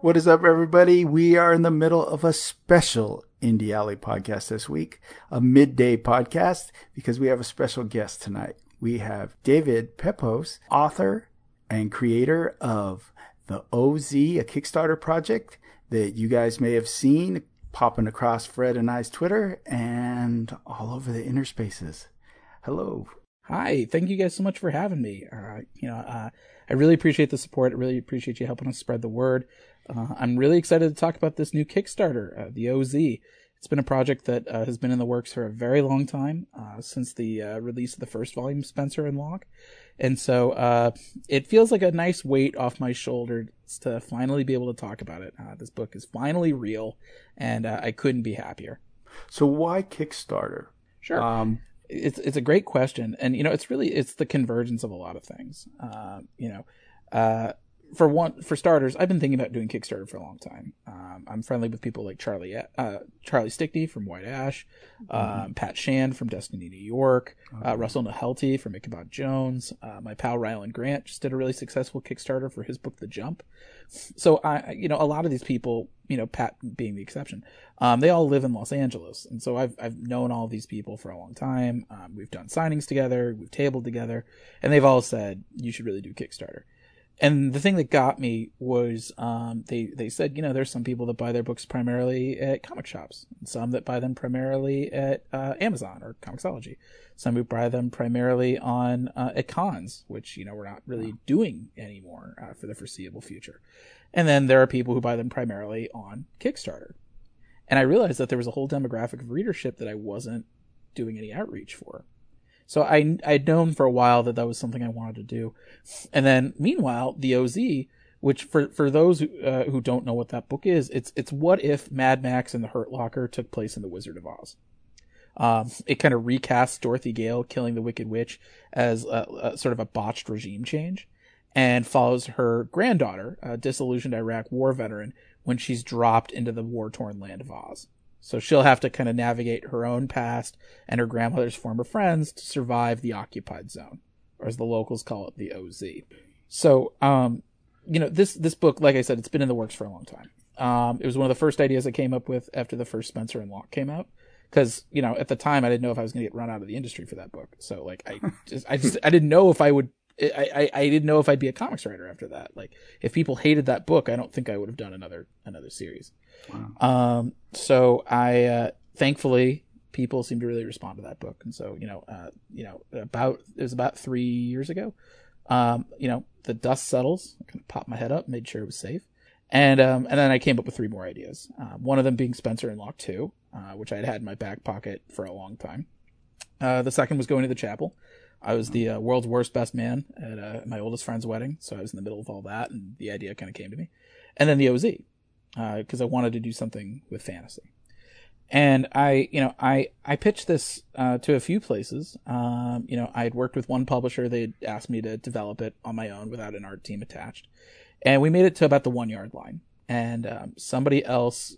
What is up, everybody? We are in the middle of a special Indie Alley podcast this week, a midday podcast, because we have a special guest tonight. We have David Pepose, author and creator of The OZ, a Kickstarter project that you guys may have seen popping across Fred and I's Twitter and all over the interspaces. Hello. Hi. Thank you guys so much for having me. I really appreciate the support. I really appreciate you helping us spread the word. I'm really excited to talk about this new Kickstarter, the OZ. It's been a project that has been in the works for a very long time, since the release of the first volume, Spencer and Locke. And so it feels like a nice weight off my shoulders to finally be able to talk about it. This book is finally real, and I couldn't be happier. So why Kickstarter? Sure. It's a great question. And, it's the convergence of a lot of things, For starters, I've been thinking about doing Kickstarter for a long time. I'm friendly with people like Charlie Stickney from White Ash, Pat Shand from Destiny New York, Russell Nihelty from Ichabod Jones. My pal Ryland Grant just did a really successful Kickstarter for his book, The Jump. So a lot of these people, Pat being the exception, they all live in Los Angeles, and so I've known all these people for a long time. We've done signings together, we've tabled together, and they've all said you should really do Kickstarter. And the thing that got me was they said, there's some people that buy their books primarily at comic shops, and some that buy them primarily at Amazon or Comixology, some who buy them primarily on at cons, which, we're not really doing anymore for the foreseeable future. And then there are people who buy them primarily on Kickstarter. And I realized that there was a whole demographic of readership that I wasn't doing any outreach for. So I'd known for a while that was something I wanted to do. And then meanwhile, the OZ, which for those who don't know what that book is, it's what if Mad Max and the Hurt Locker took place in the Wizard of Oz. It kind of recasts Dorothy Gale killing the Wicked Witch as a sort of a botched regime change, and follows her granddaughter, a disillusioned Iraq war veteran, when she's dropped into the war-torn land of Oz. So she'll have to kind of navigate her own past and her grandmother's former friends to survive the occupied zone, or as the locals call it, the OZ. So, this book, like I said, it's been in the works for a long time. It was one of the first ideas I came up with after the first Spencer and Locke came out, because, at the time I didn't know if I was going to get run out of the industry for that book. So I didn't know if I would. I didn't know if I'd be a comics writer after that. Like, if people hated that book, I don't think I would have done another series. Wow. So I thankfully, people seem to really respond to that book, and so it was about 3 years ago. The dust settles. I kind of popped my head up, made sure it was safe, and then I came up with three more ideas. One of them being Spencer and Locke 2, which I had in my back pocket for a long time. The second was Going to the Chapel. I was the world's worst best man at my oldest friend's wedding, so I was in the middle of all that, and the idea kind of came to me. And then the OZ, because I wanted to do something with fantasy. And I pitched this to a few places. I had worked with one publisher. They had asked me to develop it on my own without an art team attached. And we made it to about the 1 yard line. And somebody else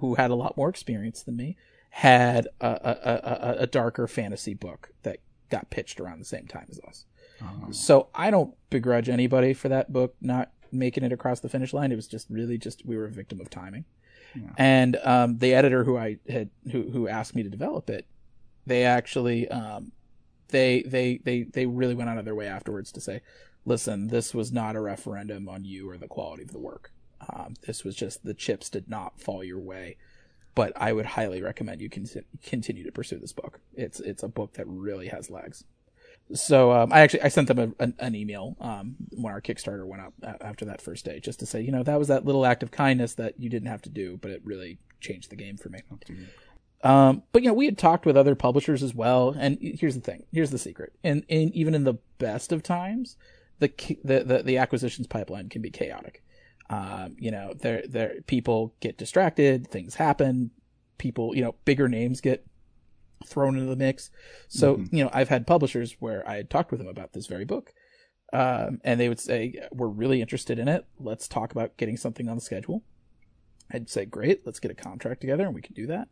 who had a lot more experience than me had a darker fantasy book that got pitched around the same time as us. Oh. So I don't begrudge anybody for that book not making it across the finish line. It was just we were a victim of timing. Yeah. And the editor who asked me to develop it, they actually they really went out of their way afterwards to say, listen, this was not a referendum on you or the quality of the work. This was just the chips did not fall your way. But I would highly recommend you continue to pursue this book. It's a book that really has legs. So I sent them an email when our Kickstarter went up after that first day, just to say, that was that little act of kindness that you didn't have to do, but it really changed the game for me. Mm-hmm. But we had talked with other publishers as well. And here's the thing. Here's the secret. And even in the best of times, the acquisitions pipeline can be chaotic. You know, there people get distracted, things happen, people, you know, bigger names get thrown into the mix. So, you know, I've had publishers where I had talked with them about this very book, and they would say, we're really interested in it. Let's talk about getting something on the schedule. I'd say, great, let's get a contract together and we can do that.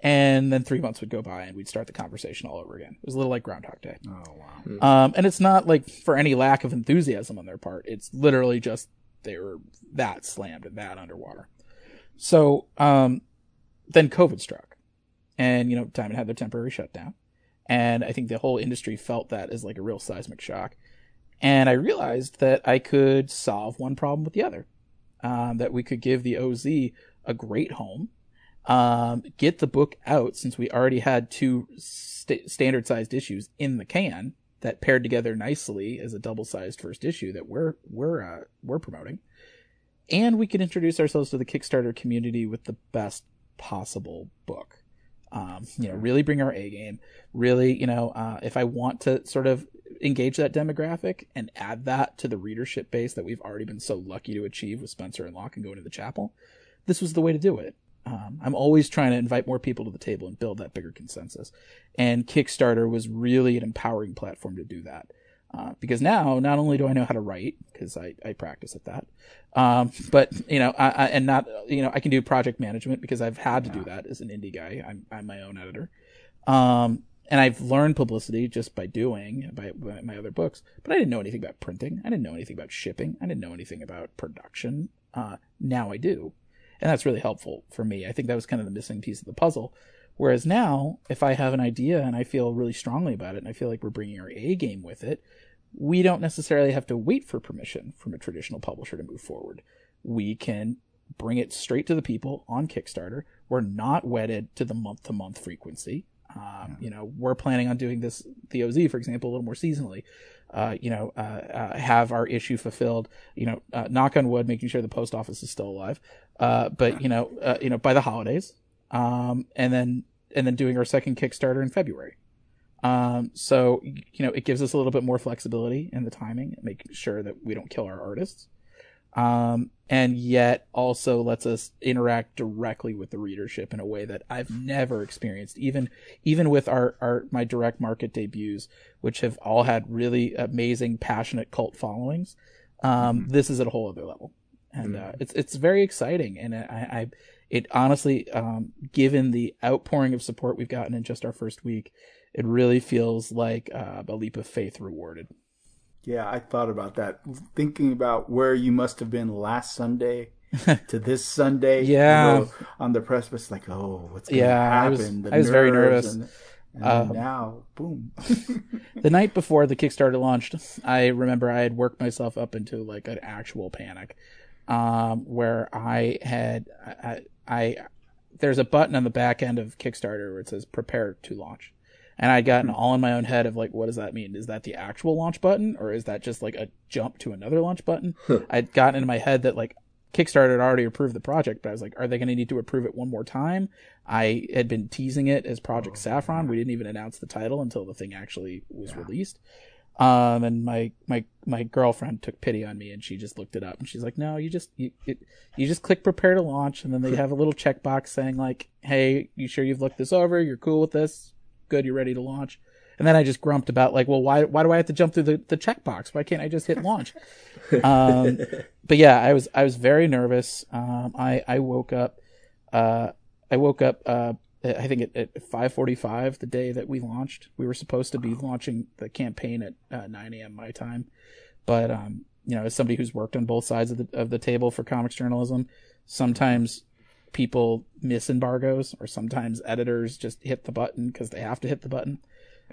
And then 3 months would go by and we'd start the conversation all over again. It was a little like Groundhog Day. Oh, wow. Mm-hmm. And it's not like for any lack of enthusiasm on their part. It's literally just they were that slammed and that underwater. So then COVID struck. And, you know, Diamond had their temporary shutdown. And I think the whole industry felt that as like a real seismic shock. And I realized that I could solve one problem with the other. That we could give the OZ a great home. Get the book out, since we already had two standard-sized issues in the can that paired together nicely as a double-sized first issue that we're promoting, and we can introduce ourselves to the Kickstarter community with the best possible book. You know, really bring our A game. Really, you know, if I want to sort of engage that demographic and add that to the readership base that we've already been so lucky to achieve with Spencer and Locke and Going to the Chapel, this was the way to do it. I'm always trying to invite more people to the table and build that bigger consensus. And Kickstarter was really an empowering platform to do that. Because now, not only do I know how to write, because I practice at that, but, you know, I can do project management because I've had to do that as an indie guy. I'm my own editor. And I've learned publicity just by doing, by my other books. But I didn't know anything about printing. I didn't know anything about shipping. I didn't know anything about production. Now I do. And that's really helpful for me. I think that was kind of the missing piece of the puzzle. Whereas now, if I have an idea and I feel really strongly about it and I feel like we're bringing our A game with it, we don't necessarily have to wait for permission from a traditional publisher to move forward. We can bring it straight to the people on Kickstarter. We're not wedded to the month-to-month frequency. You know, we're planning on doing this, the OZ, for example, a little more seasonally. Have our issue fulfilled, you know, knock on wood, making sure the post office is still alive. But you know, by the holidays, and then doing our second Kickstarter in February. So, you know, it gives us a little bit more flexibility in the timing, making sure that we don't kill our artists. And yet also lets us interact directly with the readership in a way that I've never experienced, even with my direct market debuts, which have all had really amazing, passionate cult followings. This is at a whole other level. And, it's very exciting. And it honestly, given the outpouring of support we've gotten in just our first week, it really feels like a leap of faith rewarded. Yeah, I thought about that. Thinking about where you must have been last Sunday to this Sunday. Yeah. You know, on the precipice, like, oh, what's going to happen? I was very nervous. And now, boom. The night before the Kickstarter launched, I remember I had worked myself up into like an actual panic, where there's a button on the back end of Kickstarter where it says prepare to launch. And I'd gotten all in my own head of like, what does that mean? Is that the actual launch button, or is that just like a jump to another launch button? I'd gotten into my head that like Kickstarter had already approved the project, but I was like, are they going to need to approve it one more time? I had been teasing it as Project Saffron. We didn't even announce the title until the thing actually was released. And my girlfriend took pity on me, and she just looked it up, and she's like, no, you just click prepare to launch, and then they have a little checkbox saying like, hey, you sure you've looked this over? You're cool with this? Good, you're ready to launch. And then I just grumped about like, well, why do I have to jump through the checkbox? Why can't I just hit launch? But yeah, I was very nervous. I woke up I think at 5:45 the day that we launched. We were supposed to be launching the campaign at 9 a.m. my time, but you know, as somebody who's worked on both sides of the table for comics journalism, sometimes people miss embargoes, or sometimes editors just hit the button because they have to hit the button.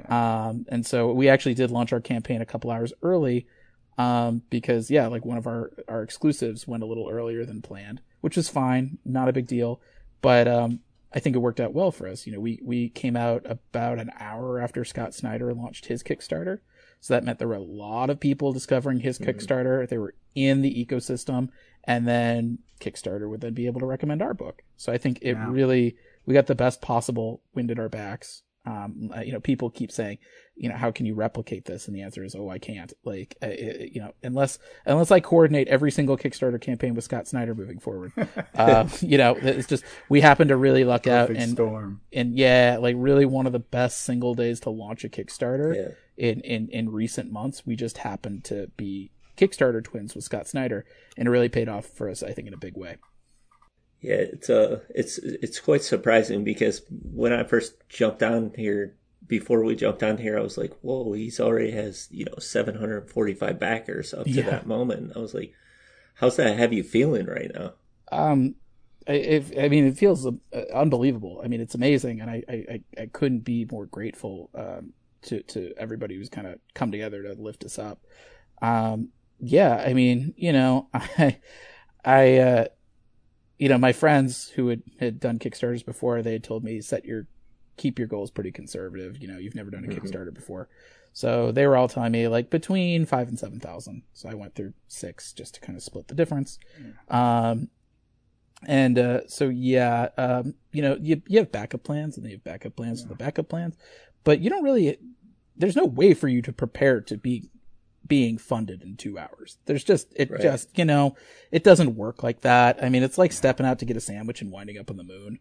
And so we actually did launch our campaign a couple hours early, because like one of our exclusives went a little earlier than planned, which is fine, not a big deal. But I think it worked out well for us. You know, we came out about an hour after Scott Snyder launched his Kickstarter. So that meant there were a lot of people discovering his Kickstarter. They were in the ecosystem, and then Kickstarter would then be able to recommend our book. So I think it really, we got the best possible wind at our backs, People keep saying, how can you replicate this? And the answer is, oh, I can't. Like, unless I coordinate every single Kickstarter campaign with Scott Snyder moving forward, it's just, we happen to really luck out really one of the best single days to launch a Kickstarter in recent months. We just happened to be Kickstarter twins with Scott Snyder, and it really paid off for us, I think, in a big way. Yeah, it's quite surprising, because when I first jumped on here, before we jumped on here, I was like, whoa, he's already has, 745 backers up to that moment. I was like, how's that have you feeling right now? It feels unbelievable. I mean, it's amazing, and I couldn't be more grateful to everybody who's kind of come together to lift us up. My friends who had done Kickstarters before, they had told me, keep your goals pretty conservative. You've never done a Kickstarter before. So they were all telling me like between 5,000 and 7,000. So I went through 6 just to kind of split the difference. You have backup plans, and they have backup plans to the backup plans, but you don't really, there's no way for you to prepare to be being funded in 2 hours. It doesn't work like that. I mean, it's like stepping out to get a sandwich and winding up on the moon.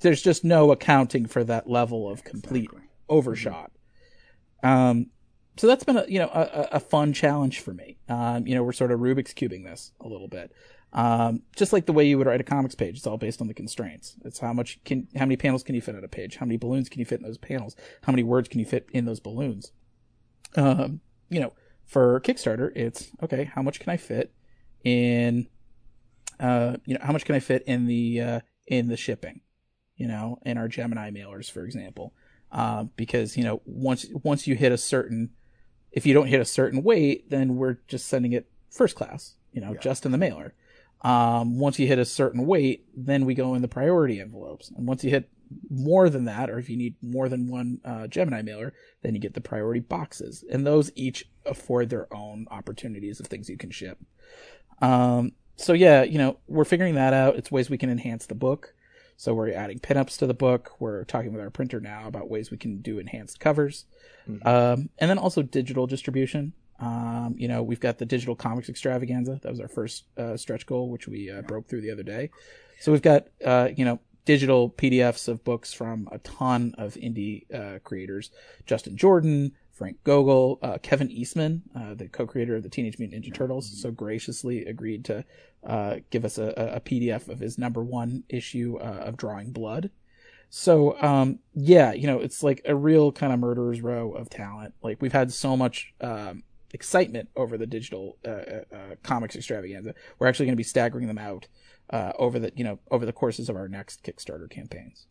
There's just no accounting for that level of complete overshot. So that's been a fun challenge for me. We're sort of Rubik's cubing this a little bit. Just like the way you would write a comics page, it's all based on the constraints. It's how many panels can you fit on a page? How many balloons can you fit in those panels? How many words can you fit in those balloons? For Kickstarter, it's okay, how much can I fit in, how much can I fit in the shipping, in our Gemini mailers, for example, because, once you hit if you don't hit a certain weight, then we're just sending it first class, just in the mailer. Once you hit a certain weight, then we go in the priority envelopes. And once you hit more than that, or if you need more than one Gemini mailer, then you get the priority boxes, and those each afford their own opportunities of things you can ship. We're figuring that out. It's ways we can enhance the book, so we're adding pinups to the book. We're talking with our printer now about ways we can do enhanced covers, and then also digital distribution. We've got the digital comics extravaganza. That was our first stretch goal, which we broke through the other day. So we've got digital PDFs of books from a ton of indie creators. Justin Jordan, Frank Gogol, Kevin Eastman, the co-creator of the Teenage Mutant Ninja Turtles, so graciously agreed to give us a PDF of his number 1 issue of Drawing Blood. So, it's like a real kind of murderer's row of talent. Like, we've had so much excitement over the digital comics extravaganza. We're actually going to be staggering them out over the courses of our next Kickstarter campaigns.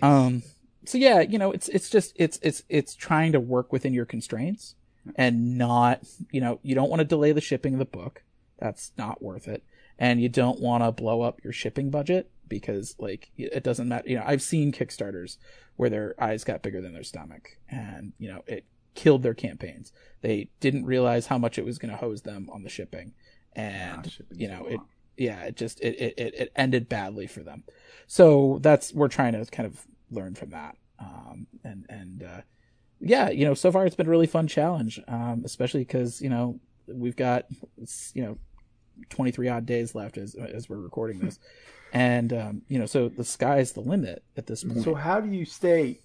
Nice. It's trying to work within your constraints and not, you don't want to delay the shipping of the book. That's not worth it. And you don't want to blow up your shipping budget, because it doesn't matter. I've seen Kickstarters where their eyes got bigger than their stomach, and it killed their campaigns. They didn't realize how much it was going to hose them on the shipping. And it ended badly for them. So we're trying to kind of learn from that. So far it's been a really fun challenge, especially because, we've got, 23 odd days left as we're recording this. And, so the sky's the limit at this point. So how do you stay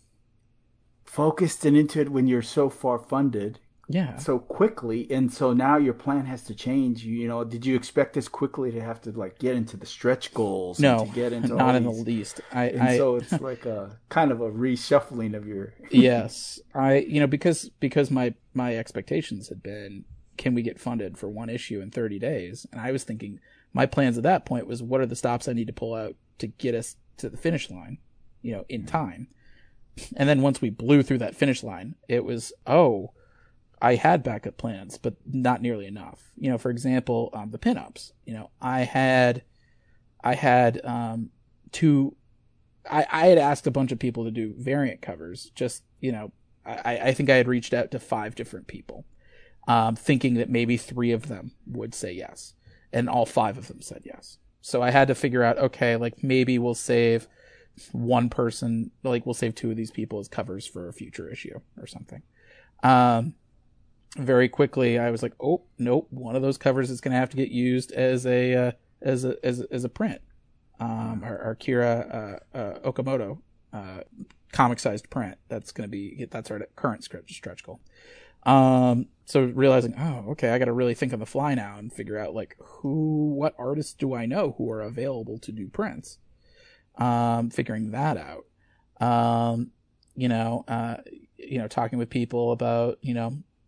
focused and into it when you're so far funded? Yeah. So quickly, and so now your plan has to change. Did you expect as quickly to have to get into the stretch goals? No, and to get into not in the least. So it's like a kind of a reshuffling of your. Yes, because my expectations had been, can we get funded for one issue in 30 days? And I was thinking my plans at that point was, what are the stops I need to pull out to get us to the finish line, in time. And then once we blew through that finish line, it was I had backup plans, but not nearly enough. For example, the pinups. I had asked a bunch of people to do variant covers. Just I think I had reached out to 5 different people, thinking that maybe 3 of them would say yes, and all 5 of them said yes. So I had to figure out, okay, maybe we'll save one person, like, we'll save two of these people as covers for a future issue or something. Very quickly, I was like, oh, nope, one of those covers is going to have to get used as a print. Our Kira Okamoto comic-sized print. That's going to be, that's our current stretch goal. So realizing, oh, okay, I got to really think on the fly now and figure out, like, what artists do I know who are available to do prints? Figuring that out. Talking with people about,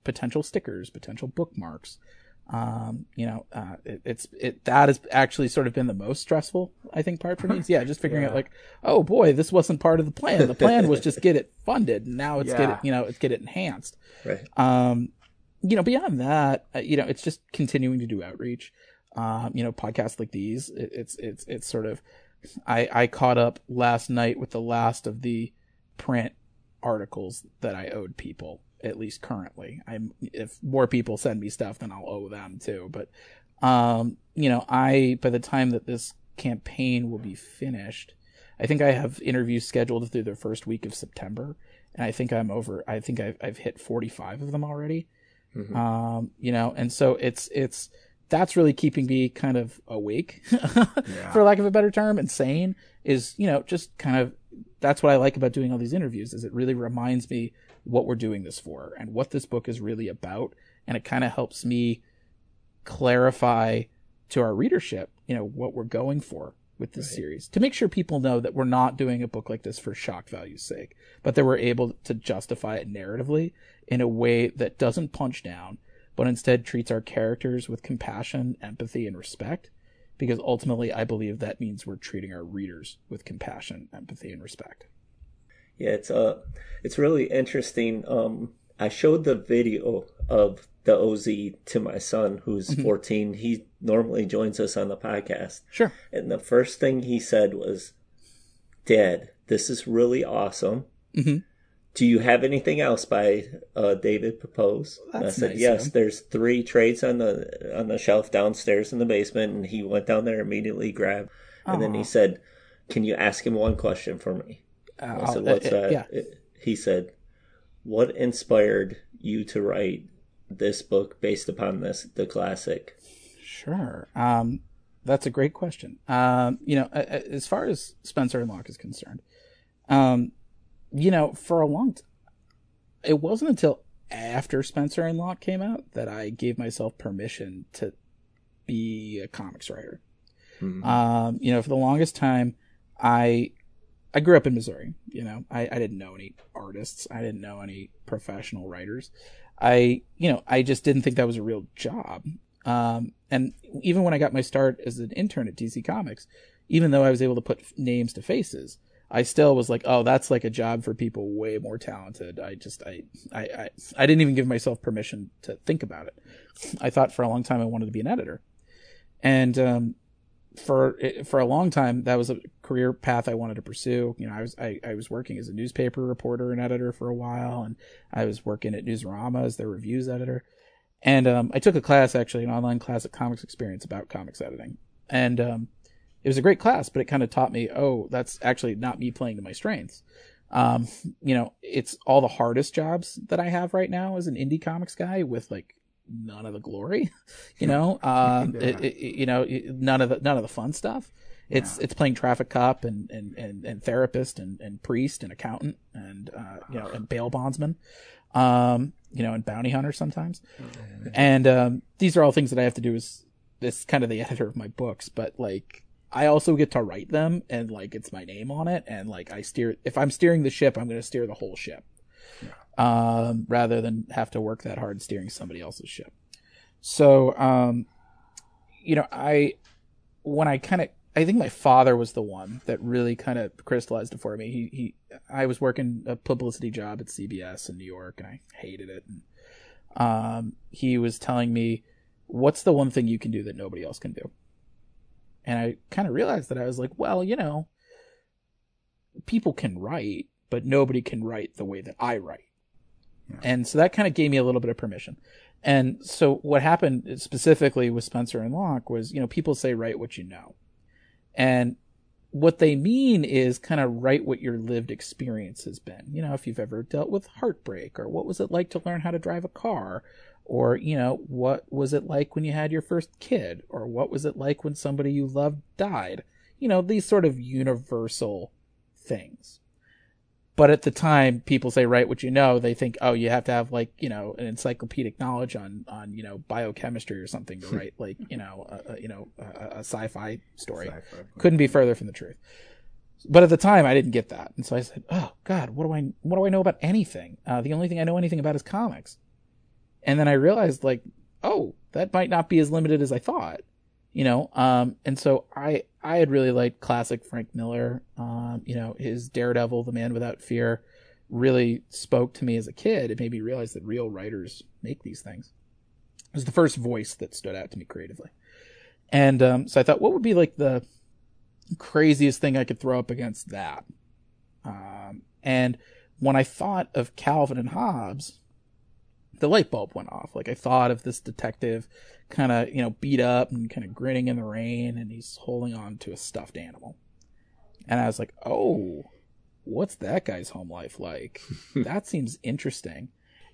potential stickers, potential bookmarks. That has actually sort of been the most stressful, I think, part for me. Just figuring out, like, oh boy, this wasn't part of the plan. The plan was just get it funded. And now it's get it enhanced. Right. Beyond that, it's just continuing to do outreach. Podcasts like these. It's sort of, I caught up last night with the last of the print articles that I owed people. At least currently, if more people send me stuff, then I'll owe them too. But, by the time that this campaign will be finished, I think I have interviews scheduled through the first week of September. And I think I've hit 45 of them already. Mm-hmm. And so that's really keeping me kind of awake for lack of a better term, and sane is, just kind of, that's what I like about doing all these interviews, is it really reminds me what we're doing this for and what this book is really about. And it kind of helps me clarify to our readership, what we're going for with this series, to make sure people know that we're not doing a book like this for shock value's sake, but that we're able to justify it narratively in a way that doesn't punch down, but instead treats our characters with compassion, empathy, and respect. Because ultimately I believe that means we're treating our readers with compassion, empathy, and respect. Yeah, it's really interesting. I showed the video of the OZ to my son, who's 14. He normally joins us on the podcast. Sure. And the first thing he said was, "Dad, this is really awesome. Mm-hmm. Do you have anything else by David Pepose?" And I said, nice, "Yes, man. There's 3 trades on the shelf downstairs in the basement." And he went down there immediately, grabbed, and then he said, "Can you ask him one question for me?" I said, "What's that?" He said, "What inspired you to write this book based upon the classic?" Sure. That's a great question. As far as Spencer and Locke is concerned, for a long time, it wasn't until after Spencer and Locke came out that I gave myself permission to be a comics writer. Mm-hmm. For the longest time, I grew up in Missouri. I didn't know any artists. I didn't know any professional writers. I just didn't think that was a real job. And even when I got my start as an intern at DC Comics, even though I was able to put names to faces, I still was like, oh, that's like a job for people way more talented. I didn't even give myself permission to think about it. I thought for a long time I wanted to be an editor. And, for a long time, that was a career path I wanted to pursue. I was working as a newspaper reporter and editor for a while, and I was working at Newsarama as their reviews editor. And I took a class, actually, an online class at Comics Experience about comics editing. And it was a great class, but it kind of taught me, oh, that's actually not me playing to my strengths. It's all the hardest jobs that I have right now as an indie comics guy with, like, none of the glory, none of the fun stuff. It's playing traffic cop and therapist and priest and accountant and bail bondsman, and bounty hunter sometimes. Mm-hmm. And, these are all things that I have to do as this kind of the editor of my books, but like, I also get to write them and like, it's my name on it. And like, if I'm steering the ship, I'm going to steer the whole ship. Yeah. Rather than have to work that hard steering somebody else's ship. So, I think my father was the one that really kind of crystallized it for me. I was working a publicity job at CBS in New York, and I hated it. And, he was telling me, what's the one thing you can do that nobody else can do? And I kind of realized that I was like, well, people can write, but nobody can write the way that I write. And so that kind of gave me a little bit of permission. And so what happened specifically with Spencer and Locke was, people say, write what you know. And what they mean is kind of write what your lived experience has been. You know, if you've ever dealt with heartbreak, or what was it like to learn how to drive a car, or, you know, what was it like when you had your first kid, or what was it like when somebody you loved died? You know, these sort of universal things. But at the time, people say, write what you know. They think, oh, you have to have, like, you know, an encyclopedic knowledge on you know, biochemistry or something to write, like, a sci-fi story. Sci-fi. Couldn't be further from the truth. But at the time, I didn't get that. And so I said, oh, God, what do I know about anything? The only thing I know anything about is comics. And then I realized, like, oh, that might not be as limited as I thought, you know. And so I had really liked classic Frank Miller. You know, his Daredevil, The Man Without Fear, really spoke to me as a kid. It made me realize that real writers make these things. It was the first voice that stood out to me creatively. And so I thought, what would be, like, the craziest thing I could throw up against that? And when I thought of Calvin and Hobbes, the light bulb went off. Like, I thought of this detective kind of, you know, beat up and kind of grinning in the rain, and he's holding on to a stuffed animal. And I was like, oh, what's that guy's home life like? That seems interesting.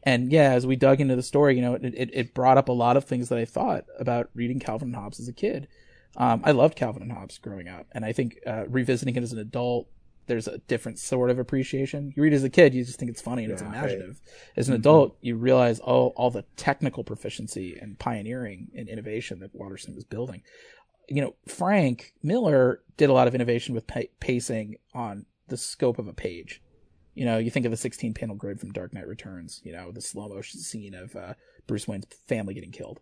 And yeah, as we dug into the story, you know, it brought up a lot of things that I thought about reading Calvin and Hobbes as a kid. I loved Calvin and Hobbes growing up. And I think revisiting it as an adult, there's a different sort of appreciation. You read it as a kid, you just think it's funny and it's imaginative. As an adult, you realize, oh, all the technical proficiency and pioneering and innovation that Watterson was building. You know, Frank Miller did a lot of innovation with pacing on the scope of a page. You know, you think of the 16-panel grid from Dark Knight Returns, you know, the slow-motion scene of Bruce Wayne's family getting killed.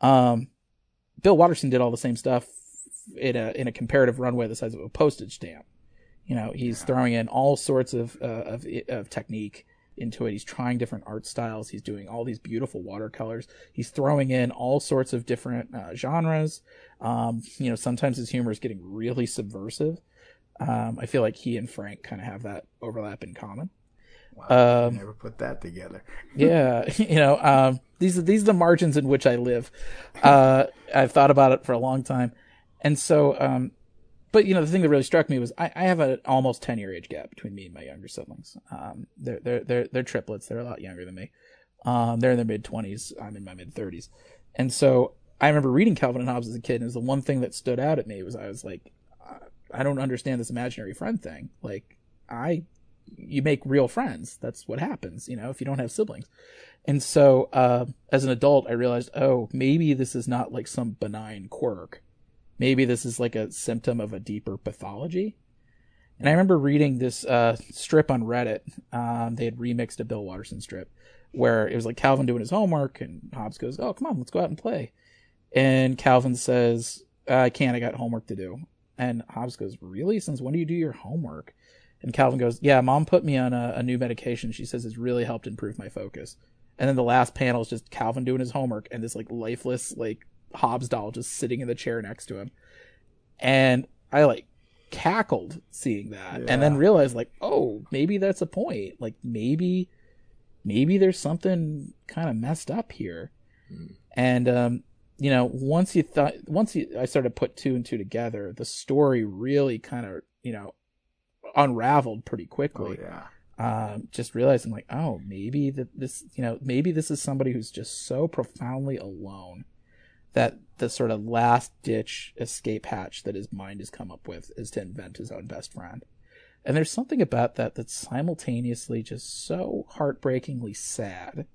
Bill Watterson did all the same stuff in a comparative runway the size of a postage stamp. You know, he's throwing in all sorts of technique into it. He's trying different art styles. He's doing all these beautiful watercolors. He's throwing in all sorts of different genres. You know, sometimes his humor is getting really subversive. I feel like he and Frank kind of have that overlap in common. Wow, I never put that together. Yeah, you know, these are the margins in which I live. I've thought about it for a long time, and so. But, you know, the thing that really struck me was I have an almost 10-year age gap between me and my younger siblings. They're triplets. They're a lot younger than me. They're in their mid-20s. I'm in my mid-30s. And so I remember reading Calvin and Hobbes as a kid, and it was the one thing that stood out at me was I was like, I don't understand this imaginary friend thing. Like, you make real friends. That's what happens, you know, if you don't have siblings. And so as an adult, I realized, oh, maybe this is not like some benign quirk. Maybe this is like a symptom of a deeper pathology. And I remember reading this strip on Reddit. They had remixed a Bill Watterson strip where it was like Calvin doing his homework, and Hobbes goes, oh, come on, let's go out and play. And Calvin says, I can't, I got homework to do. And Hobbes goes, really? Since when do you do your homework? And Calvin goes, yeah, Mom put me on a new medication. She says it's really helped improve my focus. And then the last panel is just Calvin doing his homework and this like lifeless, like, Hobbes doll just sitting in the chair next to him, and I like cackled seeing that. Yeah. And then realized, like, oh, maybe that's a point. Like, maybe there's something kind of messed up here. And you know, once I started to put two and two together, the story really kind of, you know, unraveled pretty quickly. Oh, yeah. Just realizing, like, oh, maybe that this, you know, maybe this is somebody who's just so profoundly alone that the sort of last-ditch escape hatch that his mind has come up with is to invent his own best friend. And there's something about that that's simultaneously just so heartbreakingly sad,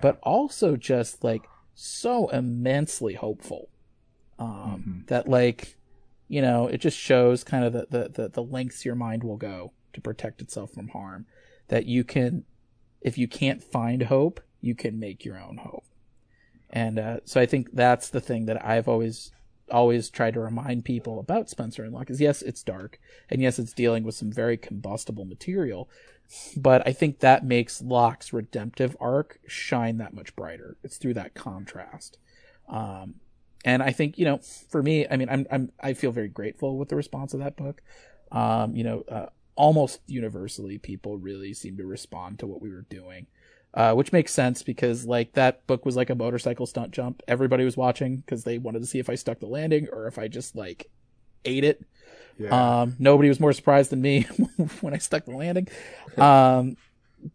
but also just, like, so immensely hopeful. That, like, you know, it just shows kind of the lengths your mind will go to protect itself from harm. That you can, if you can't find hope, you can make your own hope. And so I think that's the thing that I've always tried to remind people about Spencer and Locke is, yes, it's dark, and yes, it's dealing with some very combustible material, but I think that makes Locke's redemptive arc shine that much brighter. It's through that contrast. And I think, you know, for me, I mean, I feel very grateful with the response of that book. You know, almost universally, people really seem to respond to what we were doing. Which makes sense because, like, that book was like a motorcycle stunt jump. Everybody was watching because they wanted to see if I stuck the landing or if I just, like, ate it. Yeah. Nobody was more surprised than me when I stuck the landing.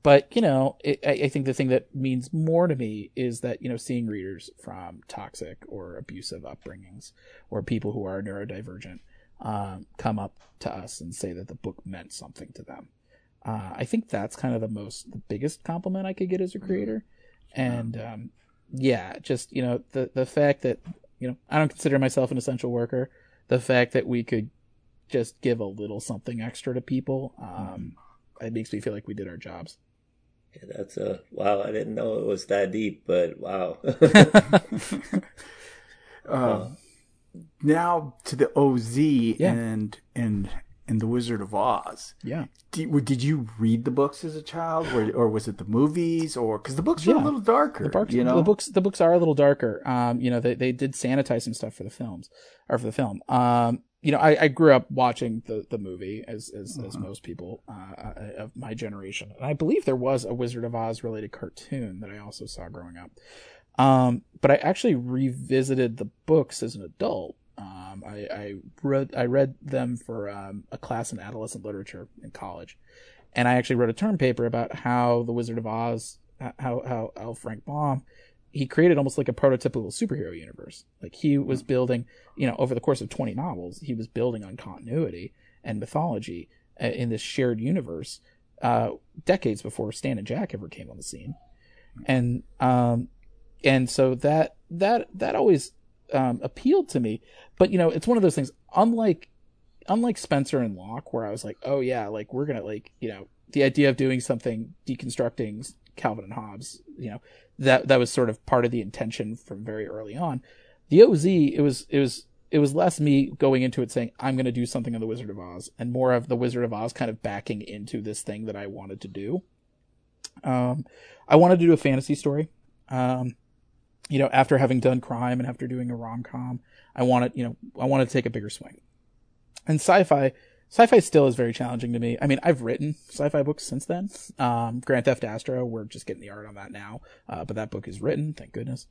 But, you know, I think the thing that means more to me is that, you know, seeing readers from toxic or abusive upbringings or people who are neurodivergent come up to us and say that the book meant something to them. I think that's kind of the biggest compliment I could get as a creator. And, yeah, just, you know, the fact that, you know, I don't consider myself an essential worker. The fact that we could just give a little something extra to people, it makes me feel like we did our jobs. Yeah, that's a wow. I didn't know it was that deep, but wow. Now to the OZ and the Wizard of Oz. Yeah. Did you read the books as a child, or was it the movies, or because the books were a little darker? The books are a little darker. You know, they did sanitize some stuff for the film. You know, I grew up watching the movie as most people of my generation. And I believe there was a Wizard of Oz related cartoon that I also saw growing up. But I actually revisited the books as an adult. I read them for a class in adolescent literature in college. And I actually wrote a term paper about how the Wizard of Oz, how Frank Baum, he created almost like a prototypical superhero universe. Like he was building, you know, over the course of 20 novels, he was building on continuity and mythology in this shared universe decades before Stan and Jack ever came on the scene. And so that always appealed to me. But, you know, it's one of those things, unlike Spencer and Locke, where I was like, oh yeah, like we're going to, like, you know, the idea of doing something deconstructing Calvin and Hobbes, you know, that was sort of part of the intention from very early on. The OZ, it was less me going into it saying I'm going to do something on the Wizard of Oz, and more of the Wizard of Oz kind of backing into this thing that I wanted to do. I wanted to do a fantasy story. You know, after having done crime and after doing a rom-com, I wanted to take a bigger swing. And sci-fi still is very challenging to me. I mean, I've written sci-fi books since then. Grand Theft Astro, we're just getting the art on that now. But that book is written, thank goodness.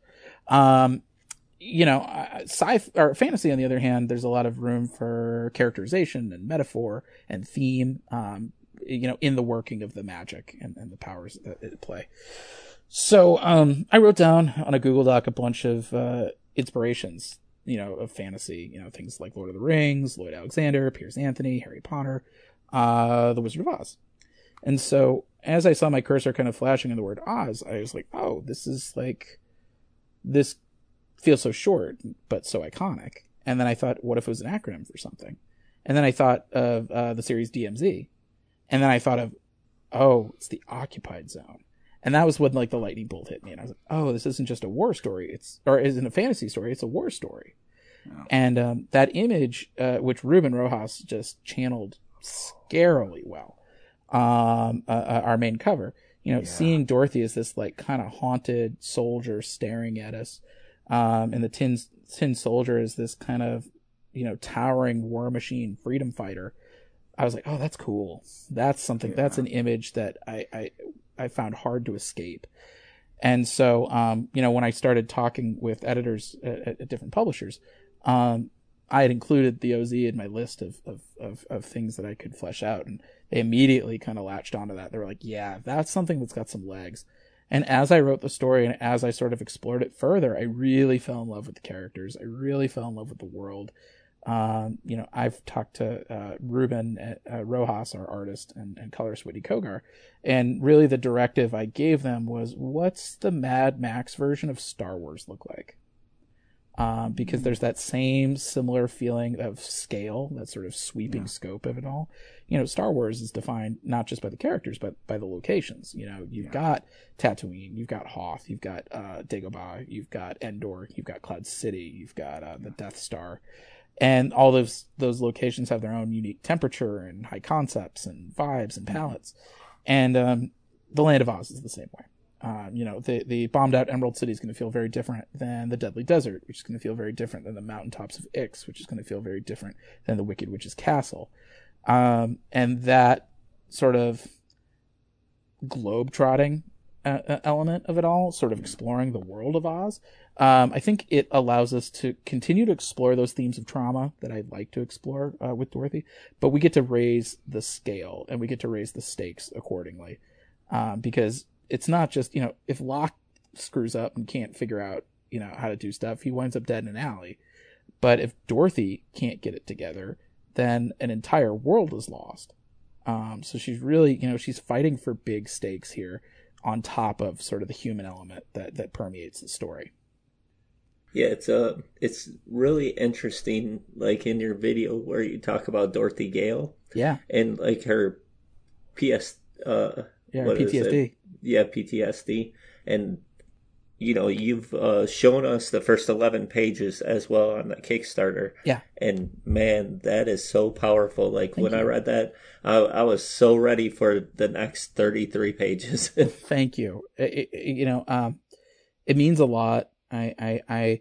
You know, fantasy, on the other hand, there's a lot of room for characterization and metaphor and theme, you know, in the working of the magic and the powers that it play. So, I wrote down on a Google Doc a bunch of, inspirations, you know, of fantasy, you know, things like Lord of the Rings, Lloyd Alexander, Piers Anthony, Harry Potter, the Wizard of Oz. And so as I saw my cursor kind of flashing in the word Oz, I was like, oh, this feels so short, but so iconic. And then I thought, what if it was an acronym for something? And then I thought of, the series DMZ. And then I thought of, oh, it's the Occupied Zone. And that was when, like, the lightning bolt hit me, and I was like, "Oh, this isn't just a war story; isn't a fantasy story; it's a war story." Oh. And that image, which Ruben Rojas just channeled scarily well, our main cover, you know, seeing Dorothy as this like kind of haunted soldier staring at us, and the tin soldier is this kind of, you know, towering war machine freedom fighter. I was like, "Oh, that's cool. That's something. Yeah. That's an image that I found hard to escape." And so, you know, when I started talking with editors at different publishers, I had included the OZ in my list of things that I could flesh out. And they immediately kind of latched onto that. They were like, yeah, that's something that's got some legs. And as I wrote the story and as I sort of explored it further, I really fell in love with the characters. I really fell in love with the world. You know, I've talked to Ruben Rojas, our artist, and colorist Whitney Kogar, and really the directive I gave them was, what's the Mad Max version of Star Wars look like? Because there's that same similar feeling of scale, that sort of sweeping scope of it all. You know, Star Wars is defined not just by the characters, but by the locations. You know, you've got Tatooine, you've got Hoth, you've got Dagobah, you've got Endor, you've got Cloud City, you've got the Death Star. And all those locations have their own unique temperature and high concepts and vibes and palettes. And the Land of Oz is the same way. You know, the bombed-out Emerald City is going to feel very different than the Deadly Desert, which is going to feel very different than the mountaintops of Ix, which is going to feel very different than the Wicked Witch's Castle. And that sort of globe-trotting element of it all, sort of exploring the world of Oz. I think it allows us to continue to explore those themes of trauma that I'd like to explore with Dorothy, but we get to raise the scale and we get to raise the stakes accordingly, because it's not just, you know, if Locke screws up and can't figure out, you know, how to do stuff, he winds up dead in an alley. But if Dorothy can't get it together, then an entire world is lost. So she's really, you know, she's fighting for big stakes here on top of sort of the human element that permeates the story. Yeah, it's really interesting, like in your video where you talk about Dorothy Gale. Yeah. And like her PTSD. Yeah, PTSD. And, you know, you've shown us the first 11 pages as well on the Kickstarter. Yeah. And, man, that is so powerful. Like, I read that, I was so ready for the next 33 pages. Thank you. It means a lot. I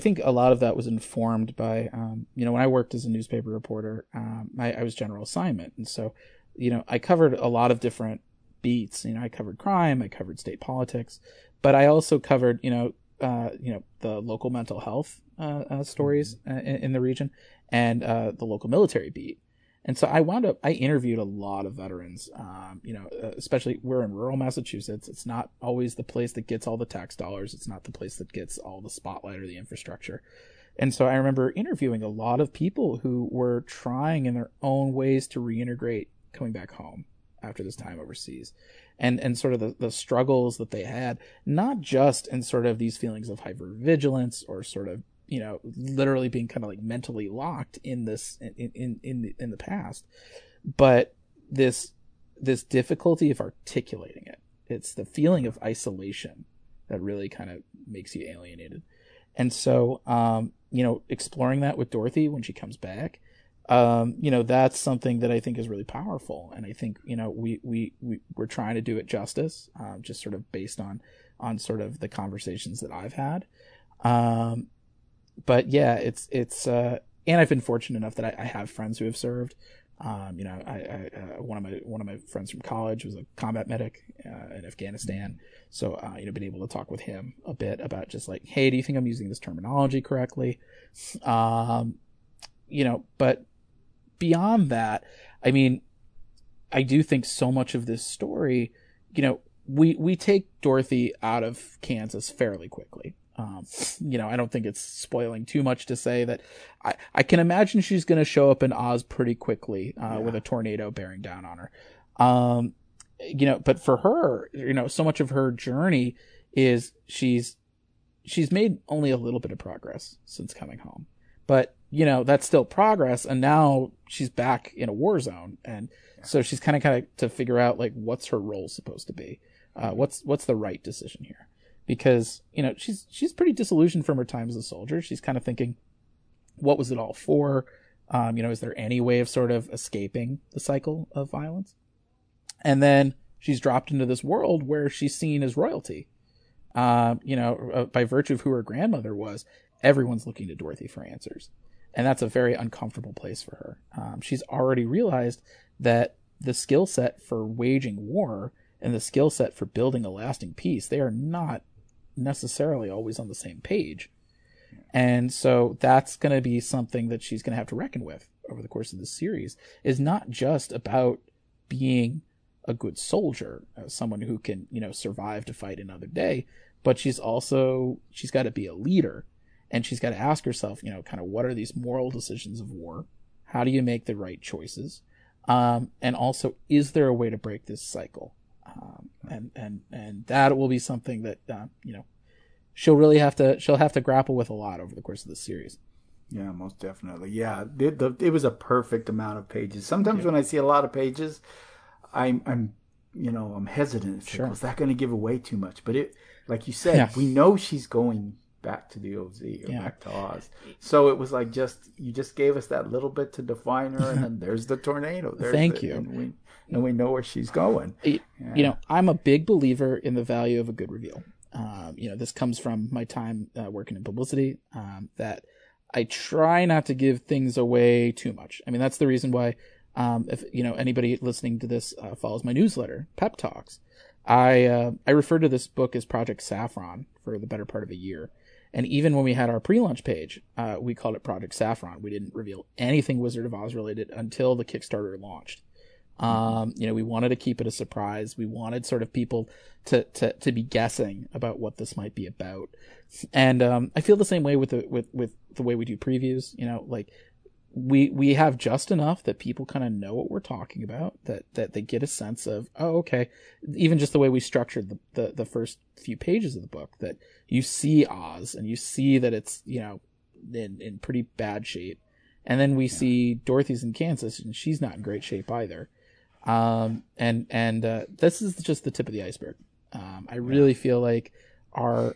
think a lot of that was informed by, when I worked as a newspaper reporter, I was general assignment. And so, you know, I covered a lot of different beats. You know, I covered crime, I covered state politics, but I also covered, the local mental health stories in the region and the local military beat. And so I interviewed a lot of veterans, especially we're in rural Massachusetts. It's not always the place that gets all the tax dollars. It's not the place that gets all the spotlight or the infrastructure. And so I remember interviewing a lot of people who were trying in their own ways to reintegrate coming back home after this time overseas, and sort of the struggles that they had, not just in sort of these feelings of hypervigilance or sort of, you know, literally being kind of like mentally locked in this, in the past, but this difficulty of articulating it. It's the feeling of isolation that really kind of makes you alienated. And so, exploring that with Dorothy when she comes back, that's something that I think is really powerful. And I think, you know, we're trying to do it justice, just sort of based on sort of the conversations that I've had. But yeah, and I've been fortunate enough that I have friends who have served. One of my friends from college was a combat medic in Afghanistan. So, been able to talk with him a bit about just like, hey, do you think I'm using this terminology correctly? But beyond that, I mean, I do think so much of this story, you know, we take Dorothy out of Kansas fairly quickly. I don't think it's spoiling too much to say that I can imagine she's going to show up in Oz pretty quickly with a tornado bearing down on her. But for her, so much of her journey is she's made only a little bit of progress since coming home, but that's still progress. And now she's back in a war zone. And so she's kind of to figure out like, what's her role supposed to be? What's the right decision here? Because, she's pretty disillusioned from her time as a soldier. She's kind of thinking, what was it all for? Is there any way of sort of escaping the cycle of violence? And then she's dropped into this world where she's seen as royalty. By virtue of who her grandmother was, everyone's looking to Dorothy for answers. And that's a very uncomfortable place for her. She's already realized that the skill set for waging war and the skill set for building a lasting peace, they are not necessarily always on the same page. And so that's going to be something that she's going to have to reckon with over the course of this series, is not just about being a good soldier, someone who can, survive to fight another day, but she's got to be a leader, and she's got to ask herself, kind of what are these moral decisions of war? How do you make the right choices? And also, is there a way to break this cycle? And that will be something that, she'll have to grapple with a lot over the course of the series. Yeah, most definitely. Yeah. It was a perfect amount of pages. Sometimes when I see a lot of pages, I'm hesitant. Sure. Like, is that going to give away too much? But it, like you said, we know she's going back to the OZ or back to Oz. So it was like, you just gave us that little bit to define her, and then there's the tornado. Thank you. And we know where she's going. I'm a big believer in the value of a good reveal. This comes from my time working in publicity, that I try not to give things away too much. I mean, that's the reason why, if anybody listening to this follows my newsletter, Pep Talks, I referred to this book as Project Saffron for the better part of a year. And even when we had our pre-launch page, we called it Project Saffron. We didn't reveal anything Wizard of Oz related until the Kickstarter launched. We wanted to keep it a surprise. We wanted sort of people to be guessing about what this might be about. And I feel the same way with the way we do previews. We have just enough that people kind of know what we're talking about, that they get a sense of, oh, okay, even just the way we structured the first few pages of the book, that you see Oz and you see that it's, in pretty bad shape. And then we see Dorothy's in Kansas and she's not in great shape either. And this is just the tip of the iceberg. I really feel like our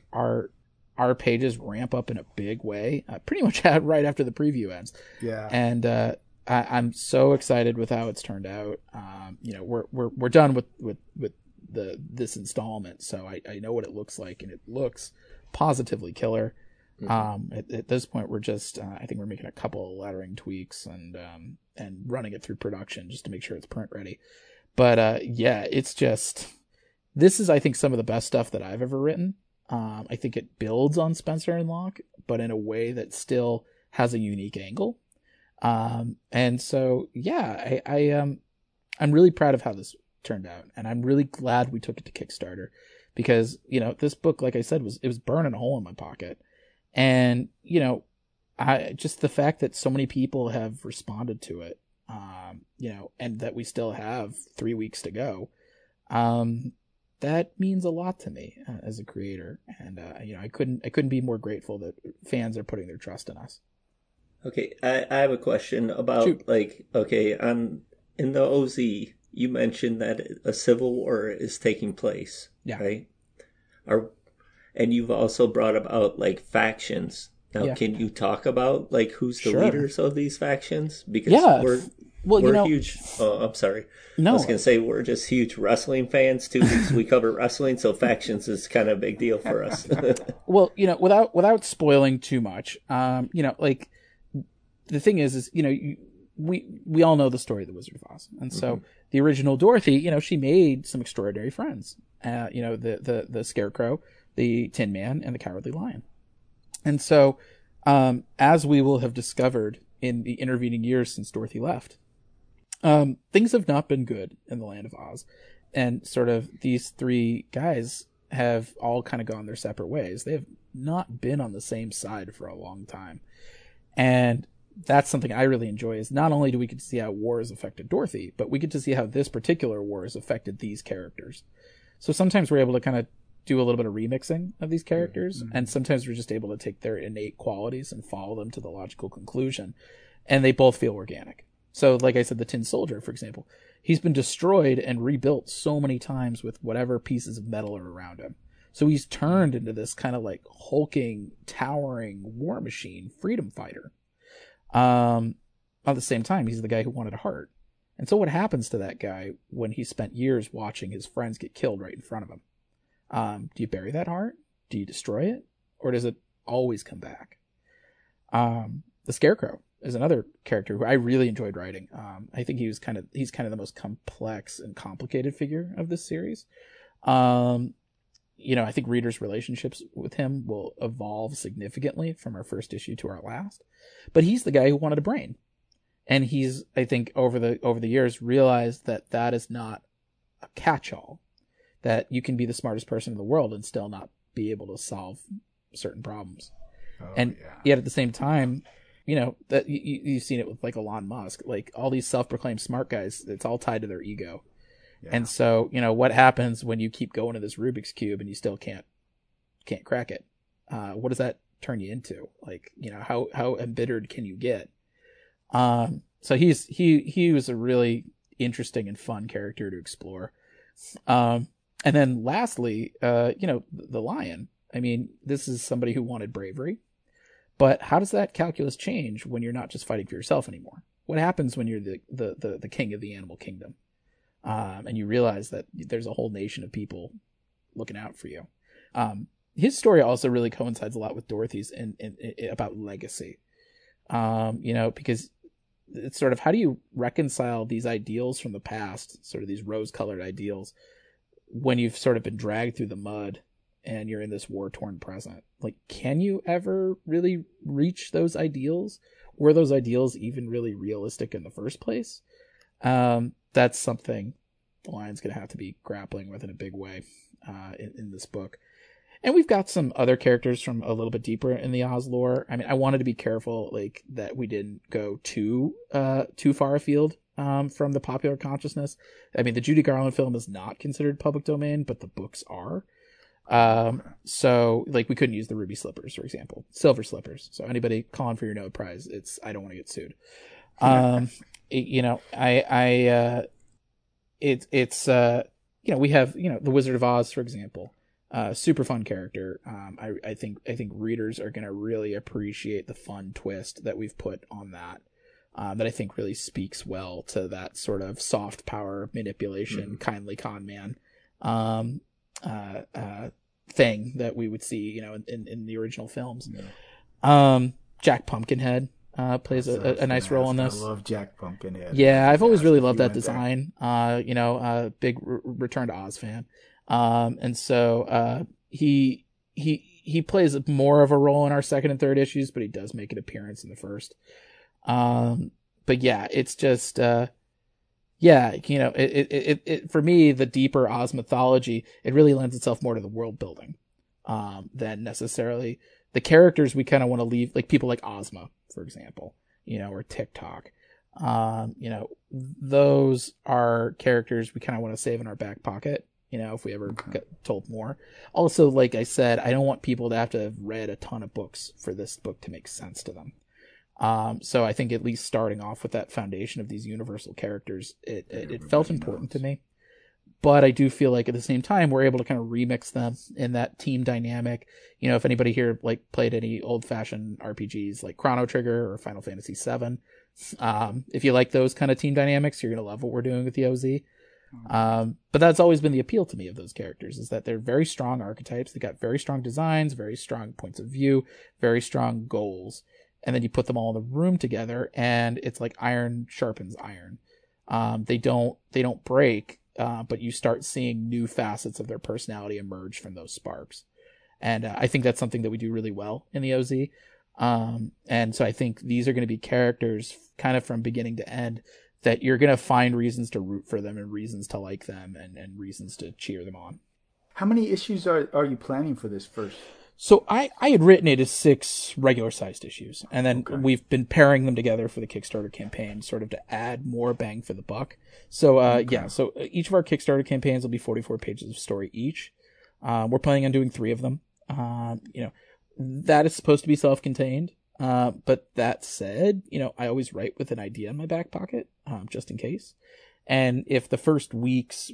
pages ramp up in a big way, pretty much right after the preview ends. Yeah. And, I'm so excited with how it's turned out. We're done with this installment. So I know what it looks like, and it looks positively killer. Mm-hmm. At this point, we're just, I think we're making a couple of lettering tweaks and running it through production just to make sure it's print ready. But, it's just, this is, I think, some of the best stuff that I've ever written. I think it builds on Spencer and Locke, but in a way that still has a unique angle. I'm really proud of how this turned out, and I'm really glad we took it to Kickstarter because, this book, like I said, it was burning a hole in my pocket. And, I just the fact that so many people have responded to it, and that we still have 3 weeks to go, that means a lot to me as a creator. And, I couldn't be more grateful that fans are putting their trust in us. Okay. I have a question about in the OZ, you mentioned that a civil war is taking place. Yeah. Right. And you've also brought about factions. Now, can you talk about who's the leaders of these factions? Because we're huge. Oh, I'm sorry. No, I was going to say we're just huge wrestling fans too, because we cover wrestling. So factions is kind of a big deal for us. Well, without spoiling too much, the thing is we all know the story of the Wizard of Oz, and so the original Dorothy, she made some extraordinary friends. The Scarecrow, the Tin Man, and the Cowardly Lion. And so, as we will have discovered in the intervening years since Dorothy left, things have not been good in the land of Oz. And sort of these three guys have all kind of gone their separate ways. They have not been on the same side for a long time. And that's something I really enjoy, is not only do we get to see how war has affected Dorothy, but we get to see how this particular war has affected these characters. So sometimes we're able to kind of do a little bit of remixing of these characters, and sometimes we're just able to take their innate qualities and follow them to the logical conclusion, and they both feel organic. So like I said, the Tin Soldier, for example, he's been destroyed and rebuilt so many times with whatever pieces of metal are around him, so he's turned into this kind of hulking, towering war machine freedom fighter. At the same time, he's the guy who wanted a heart, and so what happens to that guy when he spent years watching his friends get killed right in front of him? Do you bury that heart? Do you destroy it? Or does it always come back? The Scarecrow is another character who I really enjoyed writing. I think he's kind of the most complex and complicated figure of this series. I think readers' relationships with him will evolve significantly from our first issue to our last, but he's the guy who wanted a brain. And he's, I think over the years, realized that is not a catch-all. That you can be the smartest person in the world and still not be able to solve certain problems. Oh, and yet at the same time, that you've seen it with Elon Musk, all these self-proclaimed smart guys, it's all tied to their ego. Yeah. And so, what happens when you keep going to this Rubik's Cube and you still can't crack it? What does that turn you into? How embittered can you get? So he was a really interesting and fun character to explore. And then lastly, the Lion. I mean, this is somebody who wanted bravery, but how does that calculus change when you're not just fighting for yourself anymore? What happens when you're the king of the animal kingdom? And you realize that there's a whole nation of people looking out for you. His story also really coincides a lot with Dorothy's in about legacy. Because it's sort of, how do you reconcile these ideals from the past, sort of these rose-colored ideals, when you've sort of been dragged through the mud and you're in this war-torn present, like, can you ever really reach those ideals? Were those ideals even really realistic in the first place? That's something the Lion's going to have to be grappling with in a big way in this book. And we've got some other characters from a little bit deeper in the Oz lore. I mean, I wanted to be careful, like, that we didn't go too far afield from the popular consciousness. I mean, the Judy Garland film is not considered public domain, but the books are. So, like, we couldn't use the ruby slippers, for example, silver slippers. So anybody calling for your Nobel Prize, it's, I don't want to get sued. You know, we have, the Wizard of Oz, for example, super fun character. I think readers are going to really appreciate the fun twist that we've put on that, that I think really speaks well to that sort of soft power manipulation, kindly con man, thing that we would see, in the original films. Yeah. Jack Pumpkinhead plays a nice role in this. I love Jack Pumpkinhead. Yeah, I've always really loved that design. Big Return to Oz fan. And so he plays more of a role in our second and third issues, but he does make an appearance in the first. But yeah, it's just. It for me, the deeper Oz mythology, it really lends itself more to the world building than necessarily the characters we kind of want to leave, like people like Ozma, for example, or TikTok. Those are characters we kind of want to save in our back pocket, if we ever get told more. Also, like I said, I don't want people to have to have read a ton of books for this book to make sense to them. So I think at least starting off with that foundation of these universal characters, it felt important to me, but I do feel like at the same time, we're able to kind of remix them in that team dynamic. If anybody here like played any old fashioned RPGs like Chrono Trigger or Final Fantasy VII, if you like those kind of team dynamics, you're going to love what we're doing with the OZ. But that's always been the appeal to me of those characters, is that they're very strong archetypes. They got very strong designs, very strong points of view, very strong goals. And then you put them all in the room together, and it's like iron sharpens iron. They don't break, but you start seeing new facets of their personality emerge from those sparks. And I think that's something that we do really well in the OZ. And so I think these are going to be characters kind of from beginning to end that you're going to find reasons to root for them and reasons to like them and reasons to cheer them on. How many issues are you planning for this first? So I had written it as 6 regular-sized issues, and then we've been pairing them together for the Kickstarter campaign sort of to add more bang for the buck. So, so each of our Kickstarter campaigns will be 44 pages of story each. We're planning on doing 3 of them. That is supposed to be self-contained, but that said, I always write with an idea in my back pocket, just in case. And if the first week's